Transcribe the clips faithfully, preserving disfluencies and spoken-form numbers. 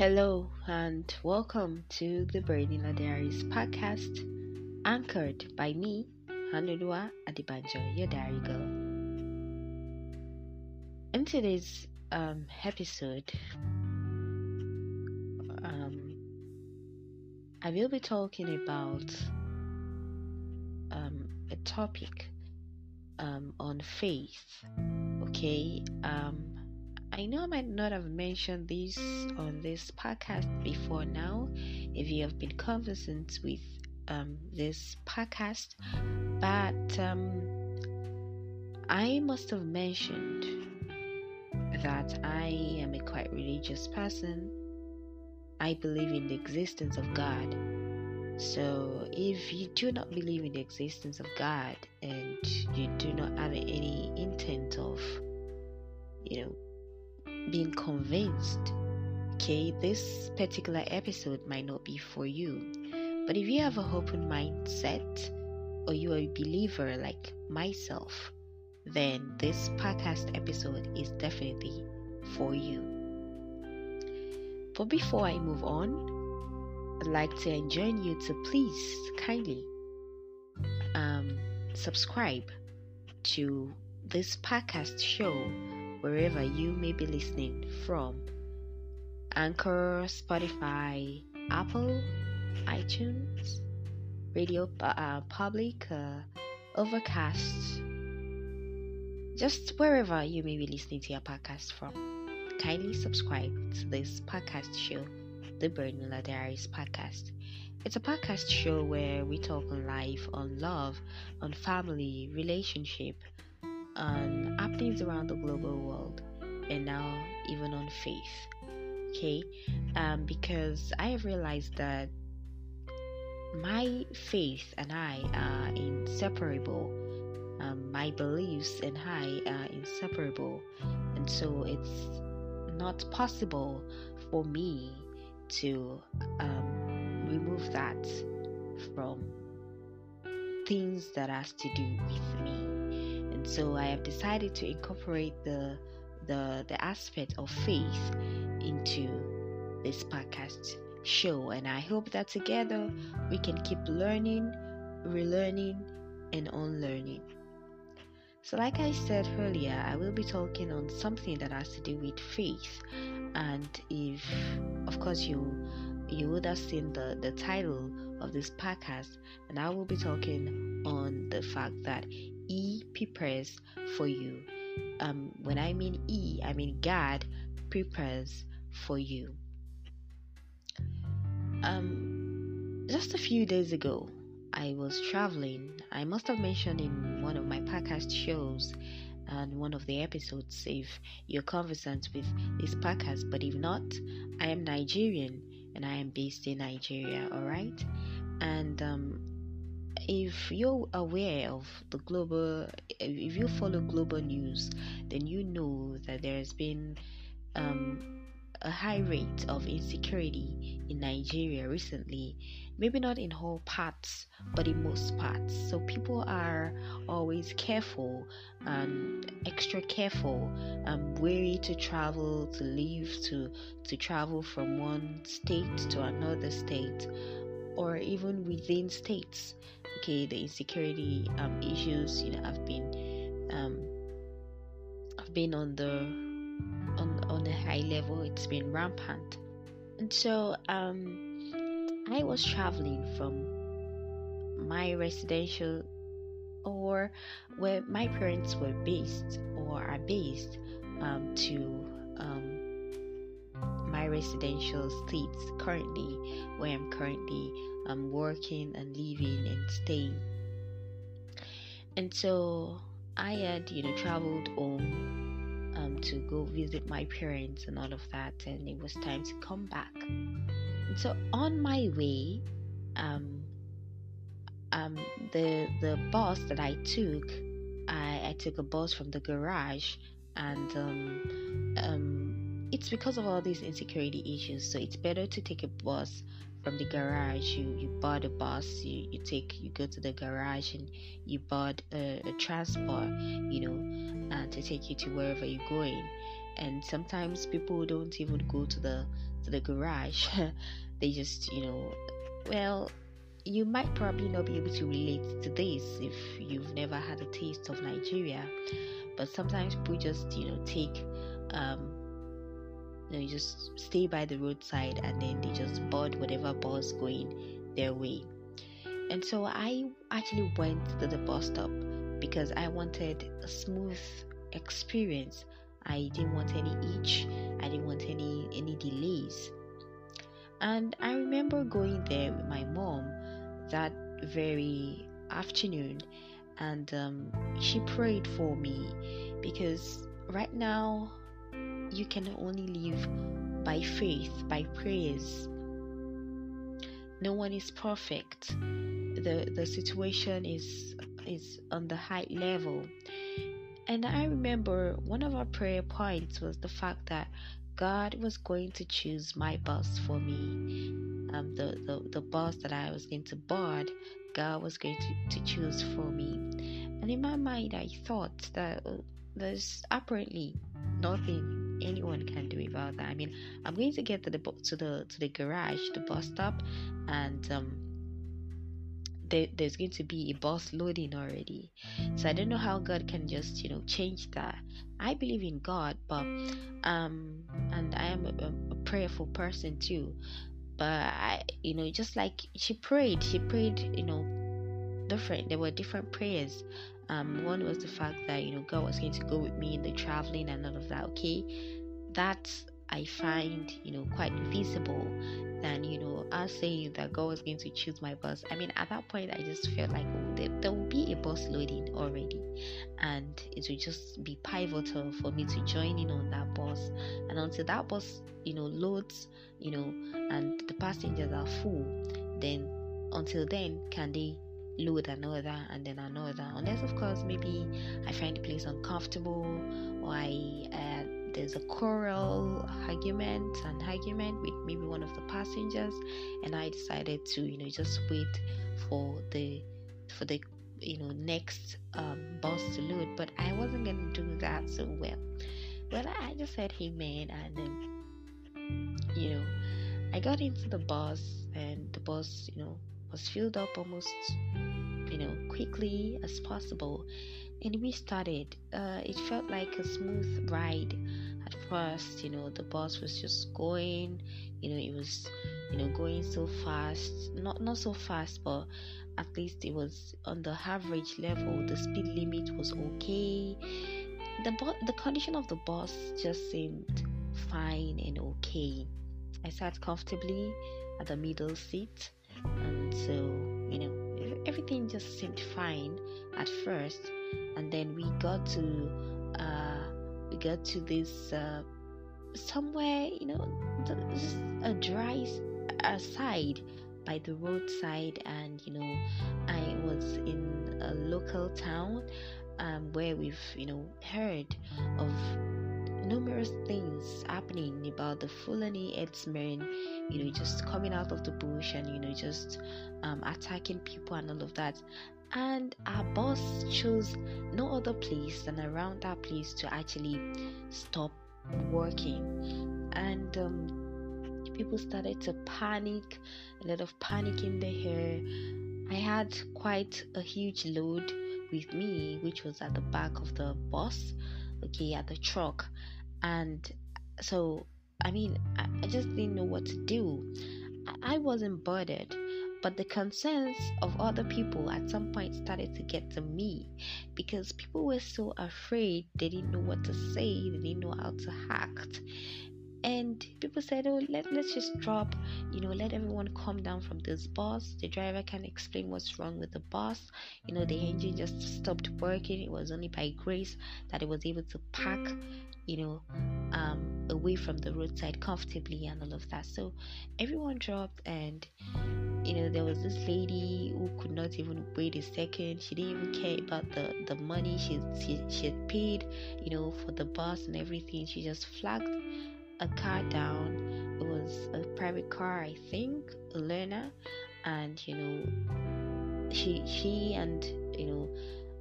Hello and welcome to the Bernoulli Diaries Podcast, anchored by me, Anuoluwa Adebanjo, your diary girl. In today's um, episode, um, I will be talking about um, a topic um, on faith, okay? Um, I know I might not have mentioned this on this podcast before now. If you have been conversant with um, this podcast, but um, I must have mentioned that I am a quite religious person. I believe in the existence of God. So if you do not believe in the existence of God and you do not have any intent of, you know, being convinced, okay, this particular episode might not be for you. But if you have an open mindset or you are a believer like myself, then this podcast episode is definitely for you. But before I move on, I'd like to enjoin you to please kindly um, subscribe to this podcast show wherever you may be listening from: Anchor, Spotify, Apple, iTunes, Radio uh, Public, uh, Overcast, just wherever you may be listening to your podcast from. Kindly subscribe to this podcast show, the Bernoulli Diaries Podcast. It's a podcast show where we talk on life, on love, on family, relationship, on happenings around the global world, and now even on faith, okay? Um, because I have realized that my faith and I are inseparable. Um, my beliefs and I are inseparable, and so it's not possible for me to um, remove that from things that has to do with me. And so I have decided to incorporate the, the the aspect of faith into this podcast show, and I hope that together we can keep learning, relearning, and unlearning. So like I said earlier, I will be talking on something that has to do with faith. And if, of course, you you would have seen the, the title of this podcast, and I will be talking on the fact that He prepares for you. Um, when I mean He, I mean God prepares for you. Um, just a few days ago, I was traveling. I must have mentioned in one of my podcast shows and one of the episodes, if you're conversant with this podcast, but if not, I am Nigerian and I am based in Nigeria, alright? And um, if you're aware of the global, if you follow global news, then you know that there has been um, a high rate of insecurity in Nigeria recently. Maybe not in all parts, but in most parts. So people are always careful and extra careful and wary to travel, to leave, to, to travel from one state to another state, or even within states. Okay, the insecurity um, issues, you know, have been um, have been on the on on a high level. It's been rampant, and so um, I was traveling from my residential, or where my parents were based or are based, um, to um, my residential states currently, where I'm currently um, working and living and staying. And so I had, you know, traveled home um, to go visit my parents and all of that, and it was time to come back. And so on my way, um, um, the the bus that I took, I, I took a bus from the garage, and um, um. it's because of all these insecurity issues, so it's better to take a bus from the garage. You you board a bus, you, you take you go to the garage and you board a, a transport, you know, uh, to take you to wherever you're going. And sometimes people don't even go to the to the garage, they just, you know, well, you might probably not be able to relate to this if you've never had a taste of Nigeria. But sometimes people just, you know, take, um, you know, you just stay by the roadside and then they just board whatever bus going their way. And so I actually went to the bus stop because I wanted a smooth experience. I didn't want any itch. I didn't want any any delays. And I remember going there with my mom that very afternoon, and um, she prayed for me, because right now you can only live by faith, by prayers. No one is perfect. The the situation is is on the high level. And I remember one of our prayer points was the fact that God was going to choose my bus for me. Um, the, the, the bus that I was going to board, God was going to, to choose for me. And in my mind, I thought that uh, there's apparently nothing anyone can do about that. I mean, I'm going to get to the to the to the garage, the bus stop, and um, there, there's going to be a bus loading already. So I don't know how God can just, you know, change that. I believe in God, but um, and I am a, a prayerful person too. But I, you know, just like she prayed, she prayed, you know, different. There were different prayers. Um, one was the fact that, you know, God was going to go with me in the traveling and all of that. Okay, that I find, you know, quite visible than, you know, us saying that God was going to choose my bus. I mean, at that point, I just felt like oh, there, there will be a bus loading already, and it will just be pivotal for me to join in on that bus. And until that bus, you know, loads, you know, and the passengers are full, then until then, can they load another and then another, unless of course maybe I find the place uncomfortable, or I uh, there's a quarrel, argument and argument with maybe one of the passengers, and I decided to, you know, just wait for the for the you know next um, bus to load. But I wasn't gonna do that. So well well I just said amen, and then you know I got into the bus, and the bus you know was filled up almost, you know, quickly as possible, and we started. Uh, it felt like a smooth ride at first. You know, the bus was just going. You know, it was, you know, going so fast. Not not so fast, but at least it was on the average level. The speed limit was okay. The bu- the condition of the bus just seemed fine and okay. I sat comfortably at the middle seat. And so, you know, everything just seemed fine at first, and then we got to, uh, we got to this uh, somewhere, you know, just a dry side by the roadside, and you know, I was in a local town um, where we've, you know, heard of numerous things happening about the Fulani Herdsmen, you know, just coming out of the bush and, you know, just um, attacking people and all of that. And our boss chose no other place than around that place to actually stop working. And um, people started to panic, a lot of panic in the air. I had quite a huge load with me, which was at the back of the bus, okay, at the truck. And so, I mean, I, I just didn't know what to do. I, I wasn't bothered, but the concerns of other people at some point started to get to me, because people were so afraid. They didn't know what to say. They didn't know how to act. And people said, oh, let, let's just drop, you know, let everyone come down from this bus. The driver can explain what's wrong with the bus. You know, the engine just stopped working. It was only by grace that it was able to park, you know, um, away from the roadside comfortably and all of that. So everyone dropped, and, you know, there was this lady who could not even wait a second. She didn't even care about the, the money she, she, she had paid, you know, for the bus and everything. She just flagged a car down. It was a private car, I think, a learner. And you know, she she and you know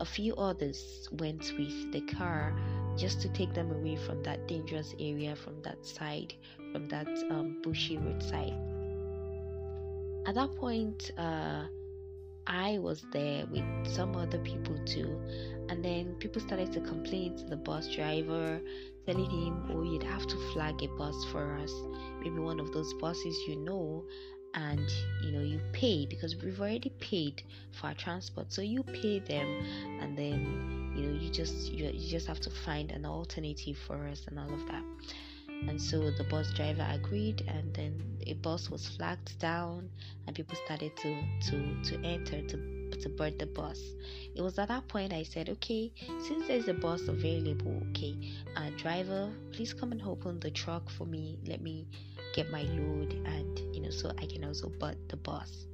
a few others went with the car just to take them away from that dangerous area, from that side from that um, bushy roadside. At that point, uh, I was there with some other people too, and then people started to complain to the bus driver, telling him, oh, you'd have to flag a bus for us, maybe one of those buses you know, and you know you pay, because we've already paid for our transport, so you pay them, and then you know you just you, you just have to find an alternative for us and all of that. And so the bus driver agreed, and then a bus was flagged down, and people started to to to enter to to board the bus. It was at that point I said, okay, since there's a bus available, okay, uh, driver, please come and open the truck for me. Let me get my load, and you know, so I can also board the bus.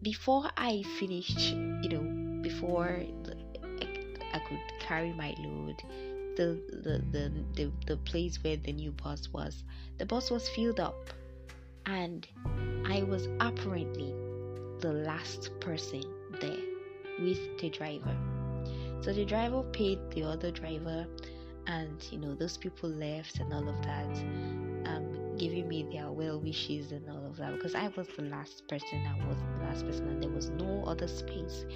Before I finished, you know, before the, I, I could carry my load, The, the the the the place where the new bus was, the bus was filled up, and I was apparently the last person there with the driver. So the driver paid the other driver, and you know those people left and all of that, um, giving me their well wishes and all of that, because I was the last person. I was the last person, and there was no other space.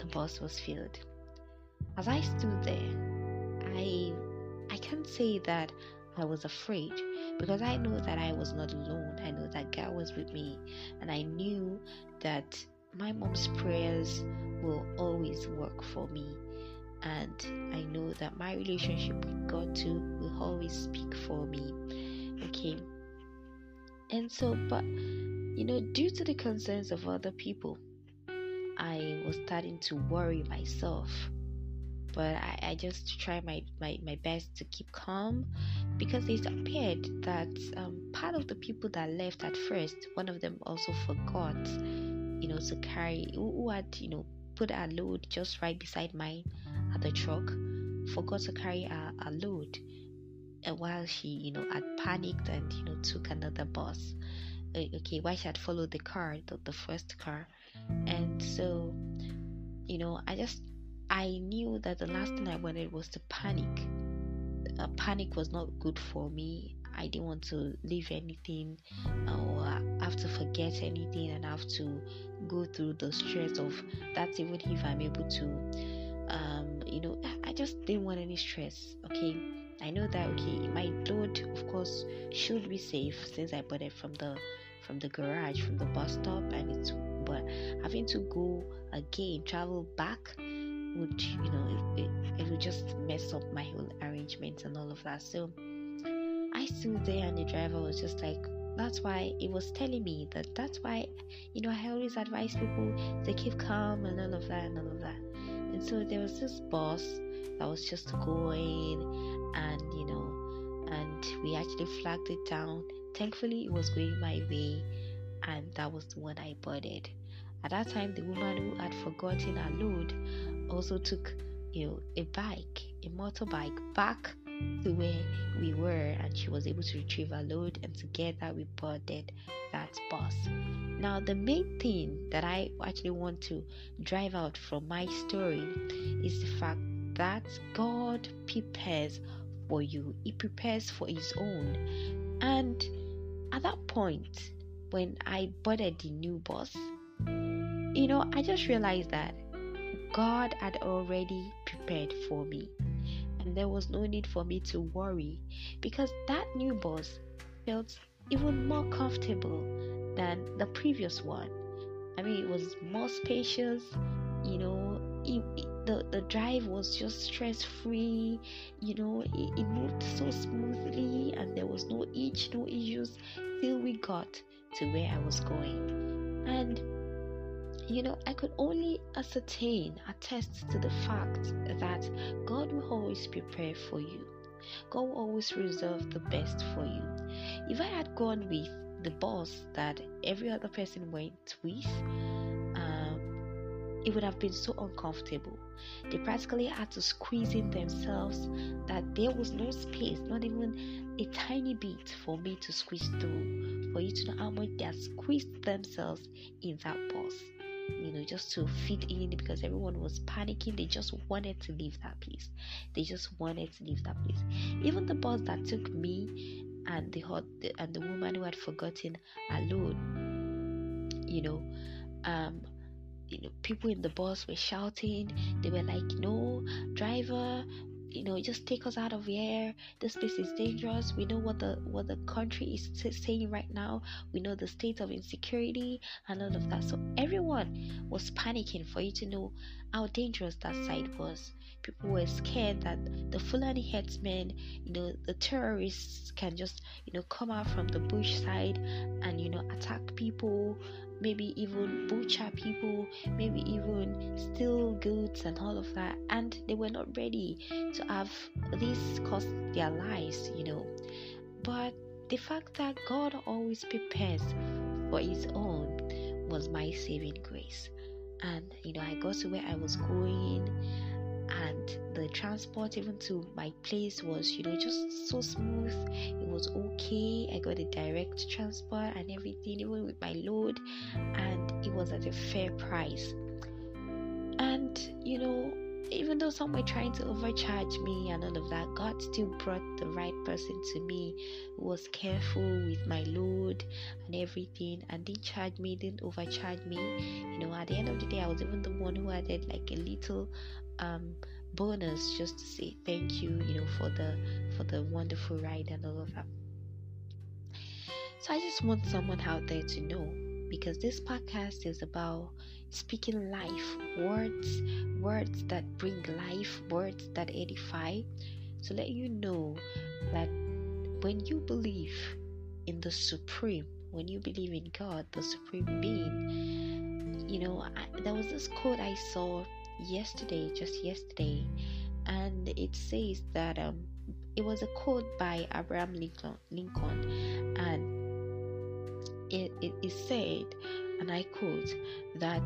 The bus was filled. As I stood there, I I can't say that I was afraid, because I know that I was not alone. I know that God was with me, and I knew that my mom's prayers will always work for me, and I know that my relationship with God too will always speak for me. Okay, and so, but you know, due to the concerns of other people, I was starting to worry myself. But I, I just try my, my, my best to keep calm, because it appeared that um, part of the people that left at first, one of them also forgot, you know, to carry, who, who had, you know, put our load just right beside mine at the truck, forgot to carry our, our load, and while she, you know, had panicked and, you know, took another bus. Okay, why she had followed the car, the, the first car. And so, you know, I just... I knew that the last thing I wanted was to panic. Uh, panic was not good for me. I didn't want to leave anything, or have to forget anything, and have to go through the stress of that, even if I'm able to, um, you know, I just didn't want any stress, okay? I know that, okay, my load, of course, should be safe, since I bought it from the from the garage, from the bus stop, and it's, but having to go again, travel back, would, you know, it, it, it would just mess up my whole arrangements and all of that. So I stood there, and the driver was just like, that's why it was telling me that that's why, you know, I always advise people to keep calm and all of that and all of that. And so there was this bus that was just going, and you know, and we actually flagged it down. Thankfully, it was going my way, and that was the one I boarded. At that time, the woman who had forgotten her load also took, you know, a bike, a motorbike back to where we were, and she was able to retrieve her load, and together we boarded that bus. Now, the main thing that I actually want to drive out from my story is the fact that God prepares for you. He prepares for His own. And at that point, when I boarded the new bus, you know, I just realized that God had already prepared for me, and there was no need for me to worry, because that new bus felt even more comfortable than the previous one. I mean, it was more spacious, you know, it, it, the, the drive was just stress-free, you know, it, it moved so smoothly, and there was no itch, no issues, till we got to where I was going. And you know, I could only ascertain, attest to the fact that God will always prepare for you. God will always reserve the best for you. If I had gone with the boss that every other person went with, um, it would have been so uncomfortable. They practically had to squeeze in themselves, that there was no space, not even a tiny bit for me to squeeze through. For you to know how much they had squeezed themselves in that boss. you know, just to fit in, because everyone was panicking. They just wanted to leave that place. They just wanted to leave that place. Even the bus that took me and the hot and the woman who had forgotten alone, you know, um, you know, people in the bus were shouting. They were like, "No, driver, you know, just take us out of here. This place is dangerous. We know what the what the country is t- saying right now. We know the state of insecurity and all of that." So everyone was panicking, for you to know how dangerous that site was. People were scared that the Fulani Herdsmen, you know, the terrorists, can just, you know, come out from the bush side and, you know, attack people, maybe even butcher people, maybe even steal goods and all of that. And they were not ready to have this cost their lives, you know. But the fact that God always prepares for his own was my saving grace. And, you know, I got to where I was going, and the transport even to my place was, you know, just so smooth. It was okay. I got a direct transport and everything, even with my load, and it was at a fair price. And, you know, even though some were trying to overcharge me and all of that, God still brought the right person to me, who was careful with my load and everything, and didn't charge me, didn't overcharge me. You know, at the end of the day, I was even the one who added like a little um bonus, just to say thank you, you know, for the for the wonderful ride and all of that. So I just want someone out there to know, because this podcast is about speaking life, words, words that bring life, words that edify, to let you know that when you believe in the supreme, when you believe in God, the supreme being, you know, I, there was this quote I saw yesterday, just yesterday, and it says that um, it was a quote by Abraham Lincoln, Lincoln and It, it, it said, and I quote, that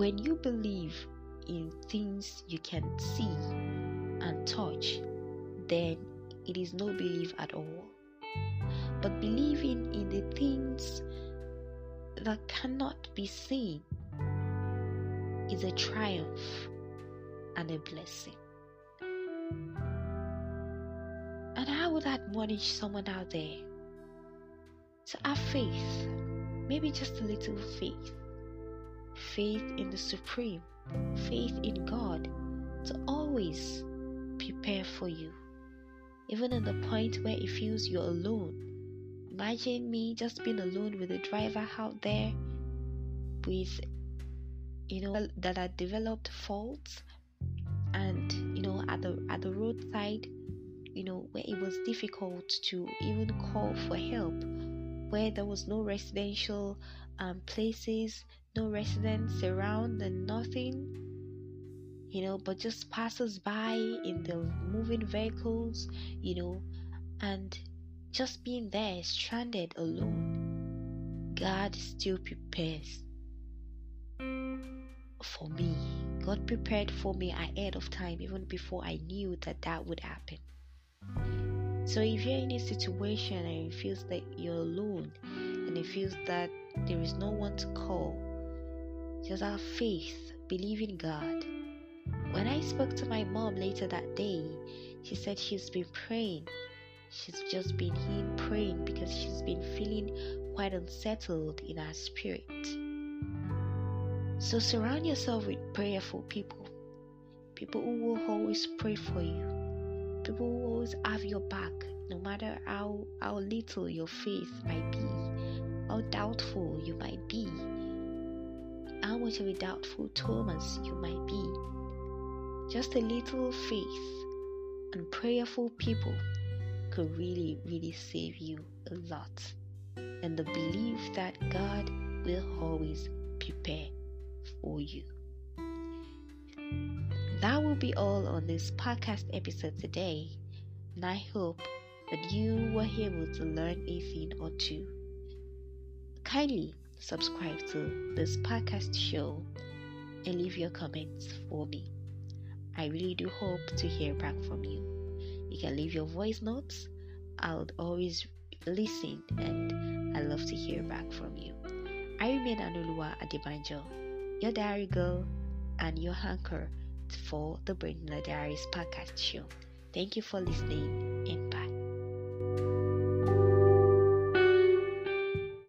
when you believe in things you can see and touch, then it is no belief at all. But believing in the things that cannot be seen is a triumph and a blessing. And I would admonish someone out there to have faith, maybe just a little faith, faith in the supreme, faith in God, to always prepare for you, even at the point where it feels you're alone. Imagine me just being alone with a driver out there, with, you know, that had developed faults, and, you know, at the at the roadside, you know, where it was difficult to even call for help, where there was no residential um, places, no residents around and nothing, you know, but just passers-by in the moving vehicles, you know, and just being there, stranded, alone. God still prepares for me. God prepared for me ahead of time, even before I knew that that would happen. So if you're in a situation and it feels that you're alone, and it feels that there is no one to call, just have faith, believe in God. When I spoke to my mom later that day, she said she's been praying. She's just been here praying, because she's been feeling quite unsettled in her spirit. So surround yourself with prayerful people, people who will always pray for you, people who always have your back, no matter how how little your faith might be, how doubtful you might be, how much of a doubtful Thomas you might be. Just a little faith and prayerful people could really, really save you a lot. And the belief that God will always prepare for you. That will be all on this podcast episode today, and I hope that you were able to learn a thing or two. Kindly subscribe to this podcast show and leave your comments for me. I really do hope to hear back from you. You can leave your voice notes. I would always listen, and I love to hear back from you. I remain Anuoluwa Adebanjo, your diary girl and your anchor for the Bernoulli Diaries Podcast show. Thank you for listening.